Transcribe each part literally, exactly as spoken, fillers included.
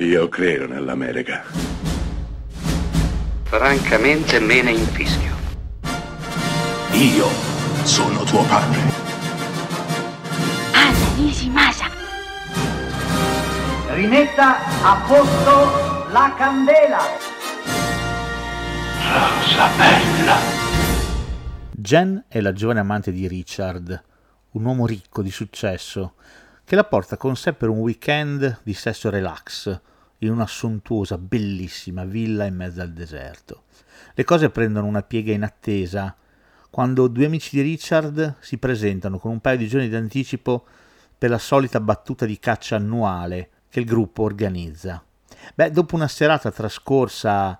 Io credo nell'America. Francamente me ne infischio. Io sono tuo padre. Anna Nishimasa. Rimetta a posto la candela. Rosa bella. Jen è la giovane amante di Richard, un uomo ricco di successo, che la porta con sé per un weekend di sesso relax in una sontuosa, bellissima villa in mezzo al deserto. Le cose prendono una piega inattesa quando due amici di Richard si presentano con un paio di giorni di anticipo per la solita battuta di caccia annuale che il gruppo organizza. Beh, dopo una serata trascorsa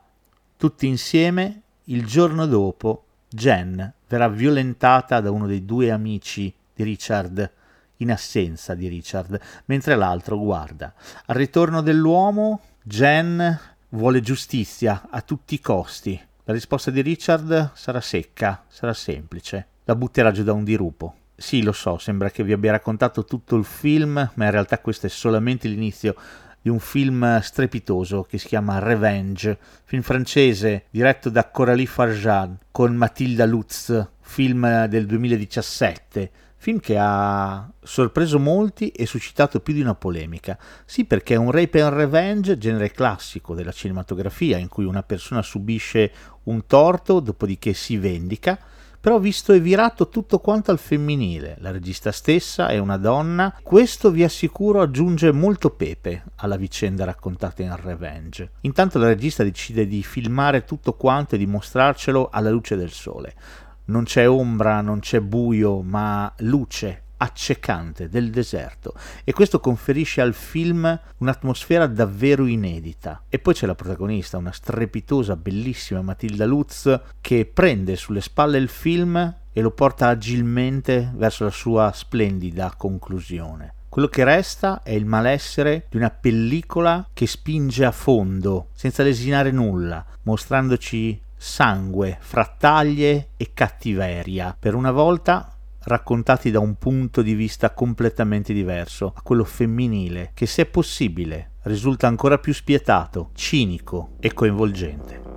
tutti insieme, il giorno dopo Jen verrà violentata da uno dei due amici di Richard in assenza di Richard, mentre l'altro guarda. Al ritorno dell'uomo, Jen vuole giustizia a tutti i costi. La risposta di Richard sarà secca, sarà semplice. La butterà giù da un dirupo. Sì, lo so, sembra che vi abbia raccontato tutto il film, ma in realtà questo è solamente l'inizio di un film strepitoso che si chiama Revenge, film francese diretto da Coralie Fargeat con Matilda Lutz, film del duemiladiciassette, film che ha sorpreso molti e suscitato più di una polemica. Sì, perché è un rape and revenge, genere classico della cinematografia, in cui una persona subisce un torto, dopodiché si vendica, però visto e virato tutto quanto al femminile. La regista stessa è una donna. Questo, vi assicuro, aggiunge molto pepe alla vicenda raccontata in Revenge. Intanto la regista decide di filmare tutto quanto e di mostrarcelo alla luce del sole. Non c'è ombra, non c'è buio, ma luce accecante del deserto, e questo conferisce al film un'atmosfera davvero inedita. E poi c'è la protagonista, una strepitosa, bellissima Matilda Lutz, che prende sulle spalle il film e lo porta agilmente verso la sua splendida conclusione. Quello che resta è il malessere di una pellicola che spinge a fondo, senza lesinare nulla, mostrandoci sangue, frattaglie e cattiveria, per una volta raccontati da un punto di vista completamente diverso a quello femminile, che, se è possibile, risulta ancora più spietato, cinico e coinvolgente.